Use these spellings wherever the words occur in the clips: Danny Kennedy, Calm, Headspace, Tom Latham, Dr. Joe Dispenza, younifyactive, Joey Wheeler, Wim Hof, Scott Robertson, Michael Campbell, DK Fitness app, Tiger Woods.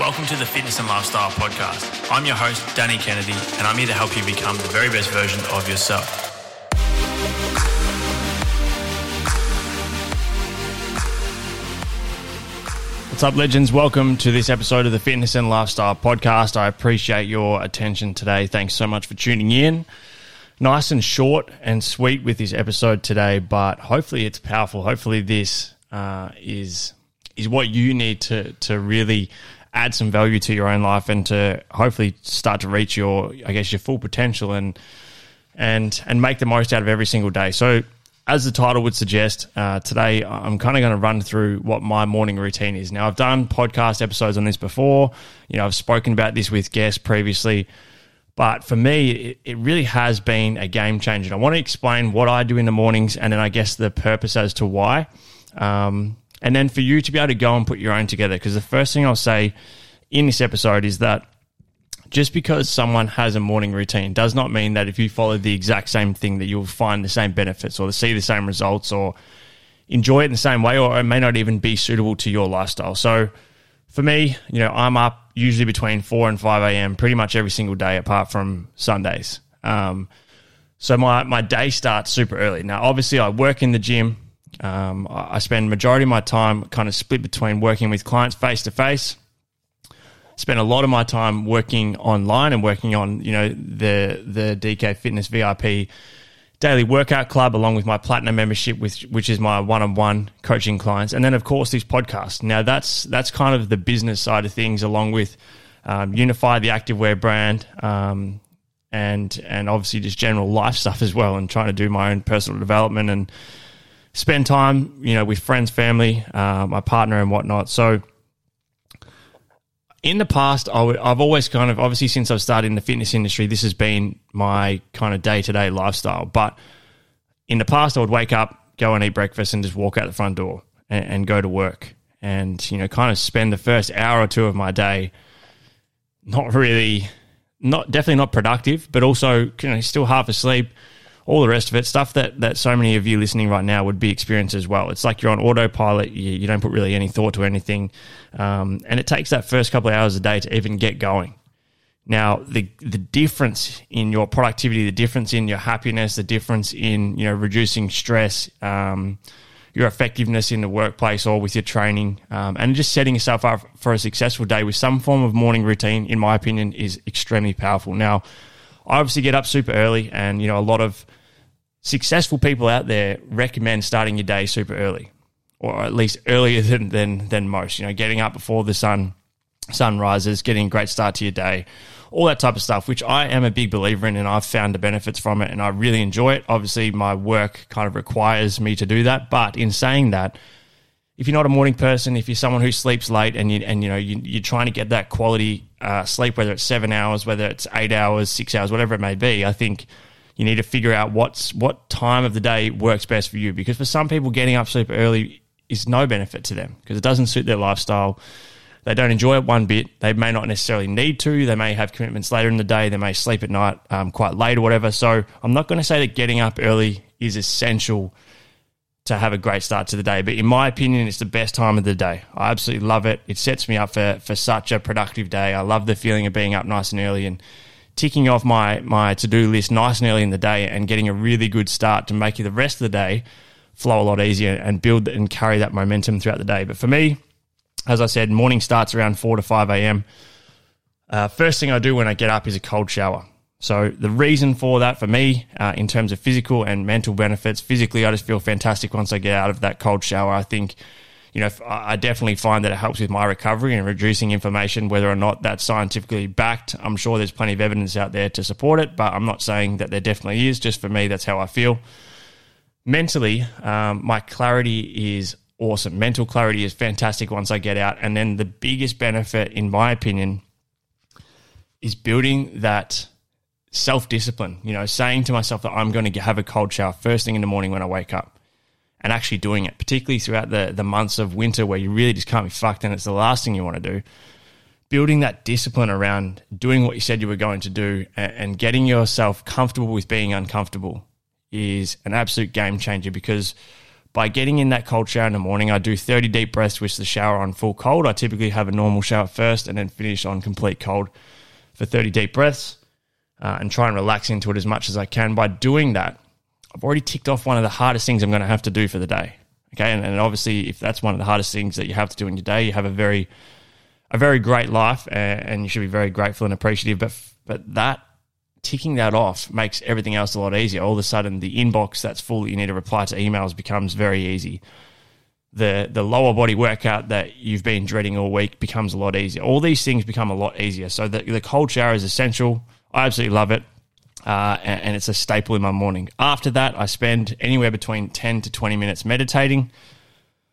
Welcome to the Fitness and Lifestyle Podcast. I'm your host, Danny Kennedy, and I'm here to help you become the very best version of yourself. What's up, legends? Welcome to this episode of the Fitness and Lifestyle Podcast. I appreciate your attention today. Thanks so much for tuning in. Nice and short and sweet with this episode today, but hopefully it's powerful. Hopefully this is what you need to really add some value to your own life and to hopefully start to reach your, I guess, your full potential and make the most out of every single day. So as the title would suggest, today I'm kind of going to run through what my morning routine is. Now, I've done podcast episodes on this before. You know, I've spoken about this with guests previously, but for me, it really has been a game changer. I want to explain what I do in the mornings and then I guess the purpose as to why. And then for you to be able to go and put your own together, because the first thing I'll say in this episode is that just because someone has a morning routine does not mean that if you follow the exact same thing that you'll find the same benefits or see the same results or enjoy it in the same way, or it may not even be suitable to your lifestyle. So for me, you know, I'm up usually between 4 and 5 a.m. pretty much every single day apart from Sundays. So my day starts super early. Now, obviously, I work in the gym. I spend majority of my time kind of split between working with clients face-to-face, spend a lot of my time working online and working on, you know, the DK Fitness VIP Daily Workout Club, along with my Platinum membership, which is my one-on-one coaching clients. And then, of course, this podcast. Now, that's kind of the business side of things, along with Unify, the activewear brand, and obviously just general life stuff as well, and trying to do my own personal development and spend time, you know, with friends, family, my partner and whatnot. So in the past, I've always kind of, obviously since I've started in the fitness industry, this has been my kind of day-to-day lifestyle. But in the past, I would wake up, go and eat breakfast and just walk out the front door and go to work and, you know, kind of spend the first hour or two of my day definitely not productive, but also, you know, still half asleep. All the rest of it, stuff that so many of you listening right now would be experiencing as well. It's like you're on autopilot. You don't put really any thought to anything. And it takes that first couple of hours a day to even get going. Now, the difference in your productivity, the difference in your happiness, the difference in, you know, reducing stress, your effectiveness in the workplace or with your training, and just setting yourself up for a successful day with some form of morning routine, in my opinion, is extremely powerful. Now, I obviously get up super early and, you know, a lot of successful people out there recommend starting your day super early, or at least earlier than most, you know, getting up before the sun rises, getting a great start to your day, all that type of stuff, which I am a big believer in, and I've found the benefits from it and I really enjoy it. Obviously, my work kind of requires me to do that, but in saying that, if you're not a morning person, if you're someone who sleeps late and you're trying to get that quality sleep, whether it's 7 hours, whether it's 8 hours, 6 hours, whatever it may be, I think you need to figure out what time of the day works best for you. Because for some people, getting up super early is no benefit to them because it doesn't suit their lifestyle. They don't enjoy it one bit. They may not necessarily need to. They may have commitments later in the day. They may sleep at night quite late or whatever. So I'm not going to say that getting up early is essential to have a great start to the day, but in my opinion, it's the best time of the day. I absolutely love it. It sets me up for such a productive day. I love the feeling of being up nice and early and ticking off my to-do list nice and early in the day and getting a really good start to make the rest of the day flow a lot easier and build and carry that momentum throughout the day. But for me, as I said, morning starts around 4 to 5 a.m. First thing I do when I get up is a cold shower. So the reason for that for me, in terms of physical and mental benefits, physically I just feel fantastic once I get out of that cold shower. I think, you know, I definitely find that it helps with my recovery and reducing inflammation, whether or not that's scientifically backed. I'm sure there's plenty of evidence out there to support it, but I'm not saying that there definitely is. Just for me, that's how I feel. Mentally, my clarity is awesome. Mental clarity is fantastic once I get out. And then the biggest benefit, in my opinion, is building that self-discipline, you know, saying to myself that I'm going to have a cold shower first thing in the morning when I wake up and actually doing it, particularly throughout the months of winter where you really just can't be fucked and it's the last thing you want to do. Building that discipline around doing what you said you were going to do and getting yourself comfortable with being uncomfortable is an absolute game changer, because by getting in that cold shower in the morning. I do 30 deep breaths with the shower on full cold. I typically have a normal shower first and then finish on complete cold for 30 deep breaths and try and relax into it as much as I can. By doing that, I've already ticked off one of the hardest things I'm going to have to do for the day. Okay, and obviously if that's one of the hardest things that you have to do in your day, you have a very great life and you should be very grateful and appreciative. But that, ticking that off makes everything else a lot easier. All of a sudden, the inbox that's full that you need to reply to emails becomes very easy. The lower body workout that you've been dreading all week becomes a lot easier. All these things become a lot easier. So the cold shower is essential. I absolutely love it. And it's a staple in my morning. After that, I spend anywhere between 10 to 20 minutes meditating.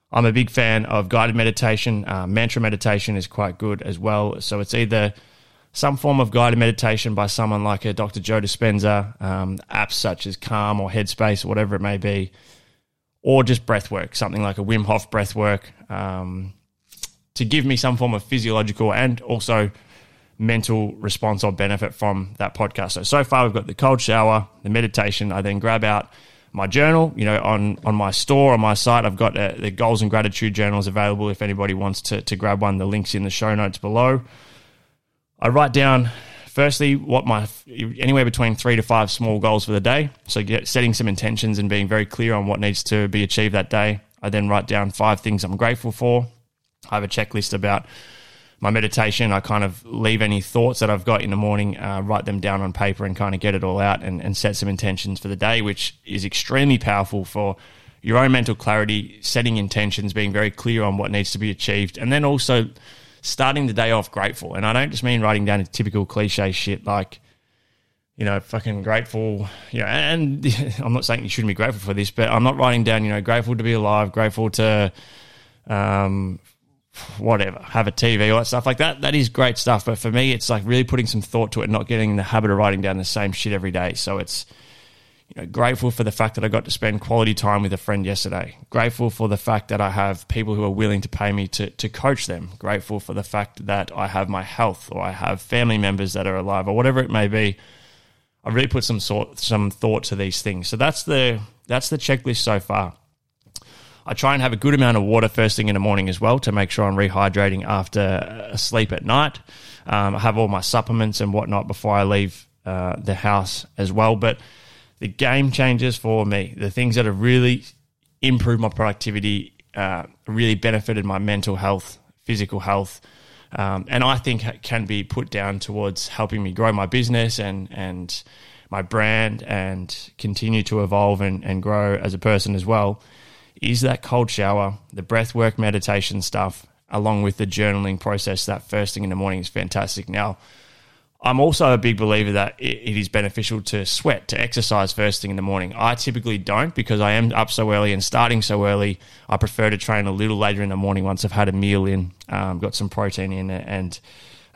I'm a big fan of guided meditation. Mantra meditation is quite good as well. So it's either some form of guided meditation by someone like a Dr. Joe Dispenza, apps such as Calm or Headspace, or whatever it may be, or just breath work, something like a Wim Hof breath work, to give me some form of physiological and also mental response or benefit from that podcast. So far we've got the cold shower, the meditation. I then grab out my journal. You know, on my store, on my site, I've got the goals and gratitude journals available if anybody wants to grab one. The link's in the show notes below. I write down, firstly, what my anywhere between 3 to 5 small goals for the day. So setting some intentions and being very clear on what needs to be achieved that day. I then write down 5 things I'm grateful for. I have a checklist about my meditation. I kind of leave any thoughts that I've got in the morning, write them down on paper and kind of get it all out and set some intentions for the day, which is extremely powerful for your own mental clarity, setting intentions, being very clear on what needs to be achieved, and then also starting the day off grateful. And I don't just mean writing down a typical cliche shit like, you know, fucking grateful. You know, and I'm not saying you shouldn't be grateful for this, but I'm not writing down, you know, grateful to be alive, grateful to whatever, have a TV, all that stuff like that. That is great stuff. But for me, it's like really putting some thought to it, not getting in the habit of writing down the same shit every day. So it's, you know, grateful for the fact that I got to spend quality time with a friend yesterday. Grateful for the fact that I have people who are willing to pay me to coach them. Grateful for the fact that I have my health, or I have family members that are alive, or whatever it may be. I really put some thought to these things. So that's the checklist so far. I try and have a good amount of water first thing in the morning as well to make sure I'm rehydrating after a sleep at night. I have all my supplements and whatnot before I leave the house as well. But the game changers for me, the things that have really improved my productivity, really benefited my mental health, physical health, and I think can be put down towards helping me grow my business and my brand and continue to evolve and grow as a person as well, is that cold shower, the breath work, meditation stuff, along with the journaling process. That first thing in the morning is fantastic. Now, I'm also a big believer that it is beneficial to sweat, to exercise first thing in the morning. I typically don't because I am up so early and starting so early. I prefer to train a little later in the morning once I've had a meal in, got some protein in, and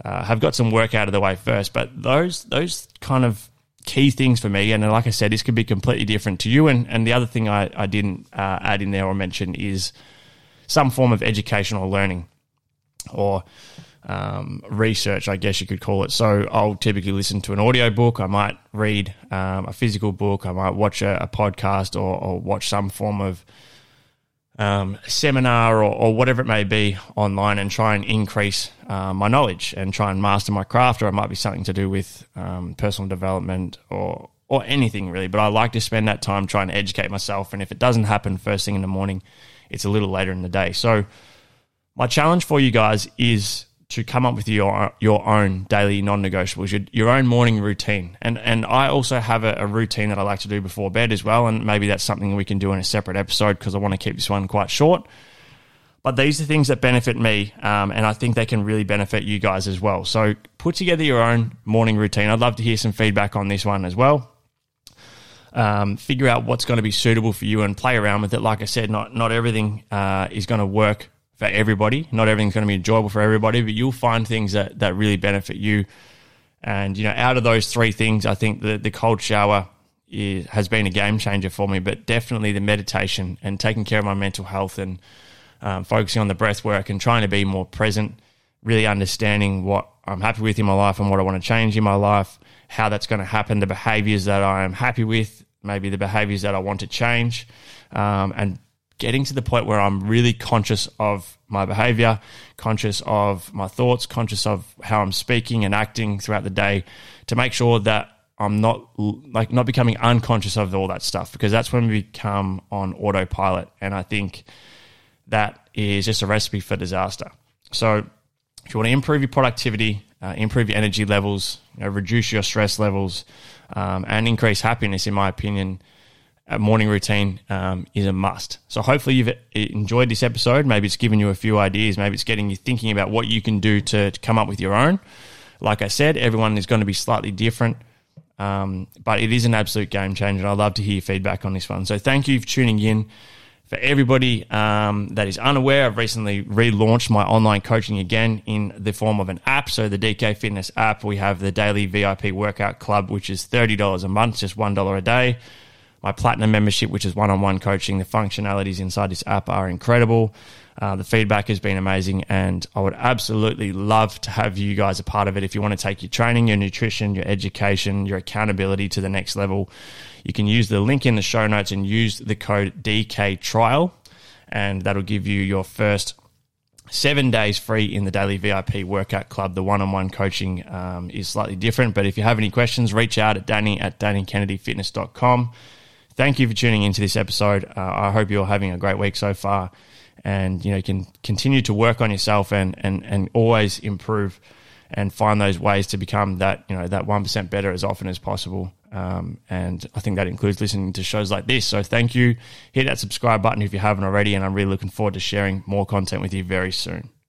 have got some work out of the way first. But those kind of key things for me, and like I said, this could be completely different to you, and the other thing I didn't add in there or mention is some form of educational learning or research, I guess you could call it. So I'll typically listen to an audiobook, I might read a physical book, I might watch a podcast or watch some form of seminar or whatever it may be online and try and increase my knowledge and try and master my craft, or it might be something to do with personal development or anything really. But I like to spend that time trying to educate myself, and if it doesn't happen first thing in the morning, it's a little later in the day. So my challenge for you guys is to come up with your own daily non-negotiables, your own morning routine. And I also have a routine that I like to do before bed as well, and maybe that's something we can do in a separate episode because I want to keep this one quite short. But these are things that benefit me, and I think they can really benefit you guys as well. So put together your own morning routine. I'd love to hear some feedback on this one as well. Figure out what's going to be suitable for you and play around with it. Like I said, not everything is going to work for everybody. Not everything's going to be enjoyable for everybody, but you'll find things that really benefit you. And, you know, out of those 3 things, I think the cold shower has been a game changer for me, but definitely the meditation and taking care of my mental health and focusing on the breath work and trying to be more present, really understanding what I'm happy with in my life and what I want to change in my life, how that's going to happen, the behaviors that I am happy with, maybe the behaviors that I want to change, and getting to the point where I'm really conscious of my behavior, conscious of my thoughts, conscious of how I'm speaking and acting throughout the day, to make sure that I'm not becoming unconscious of all that stuff, because that's when we become on autopilot. And I think that is just a recipe for disaster. So if you want to improve your productivity, improve your energy levels, reduce your stress levels, and increase happiness, in my opinion, a morning routine is a must. So hopefully you've enjoyed this episode. Maybe it's given you a few ideas. Maybe it's getting you thinking about what you can do to come up with your own. Like I said, everyone is going to be slightly different, but it is an absolute game changer, and I'd love to hear your feedback on this one. So thank you for tuning in. For everybody that is unaware, I've recently relaunched my online coaching again in the form of an app. So the DK Fitness app, we have the daily VIP workout club, which is $30 a month, just $1 a day. My platinum membership, which is one-on-one coaching. The functionalities inside this app are incredible. The feedback has been amazing, and I would absolutely love to have you guys a part of it. If you want to take your training, your nutrition, your education, your accountability to the next level, you can use the link in the show notes and use the code DKTRIAL, and that'll give you your first 7 days free in the Daily VIP Workout Club. The one-on-one coaching is slightly different, but if you have any questions, reach out at Danny at DannyKennedyFitness.com. Thank you for tuning into this episode. I hope you're having a great week so far, and you can continue to work on yourself and always improve and find those ways to become that, that 1% better as often as possible. And I think that includes listening to shows like this. So thank you. Hit that subscribe button if you haven't already, and I'm really looking forward to sharing more content with you very soon.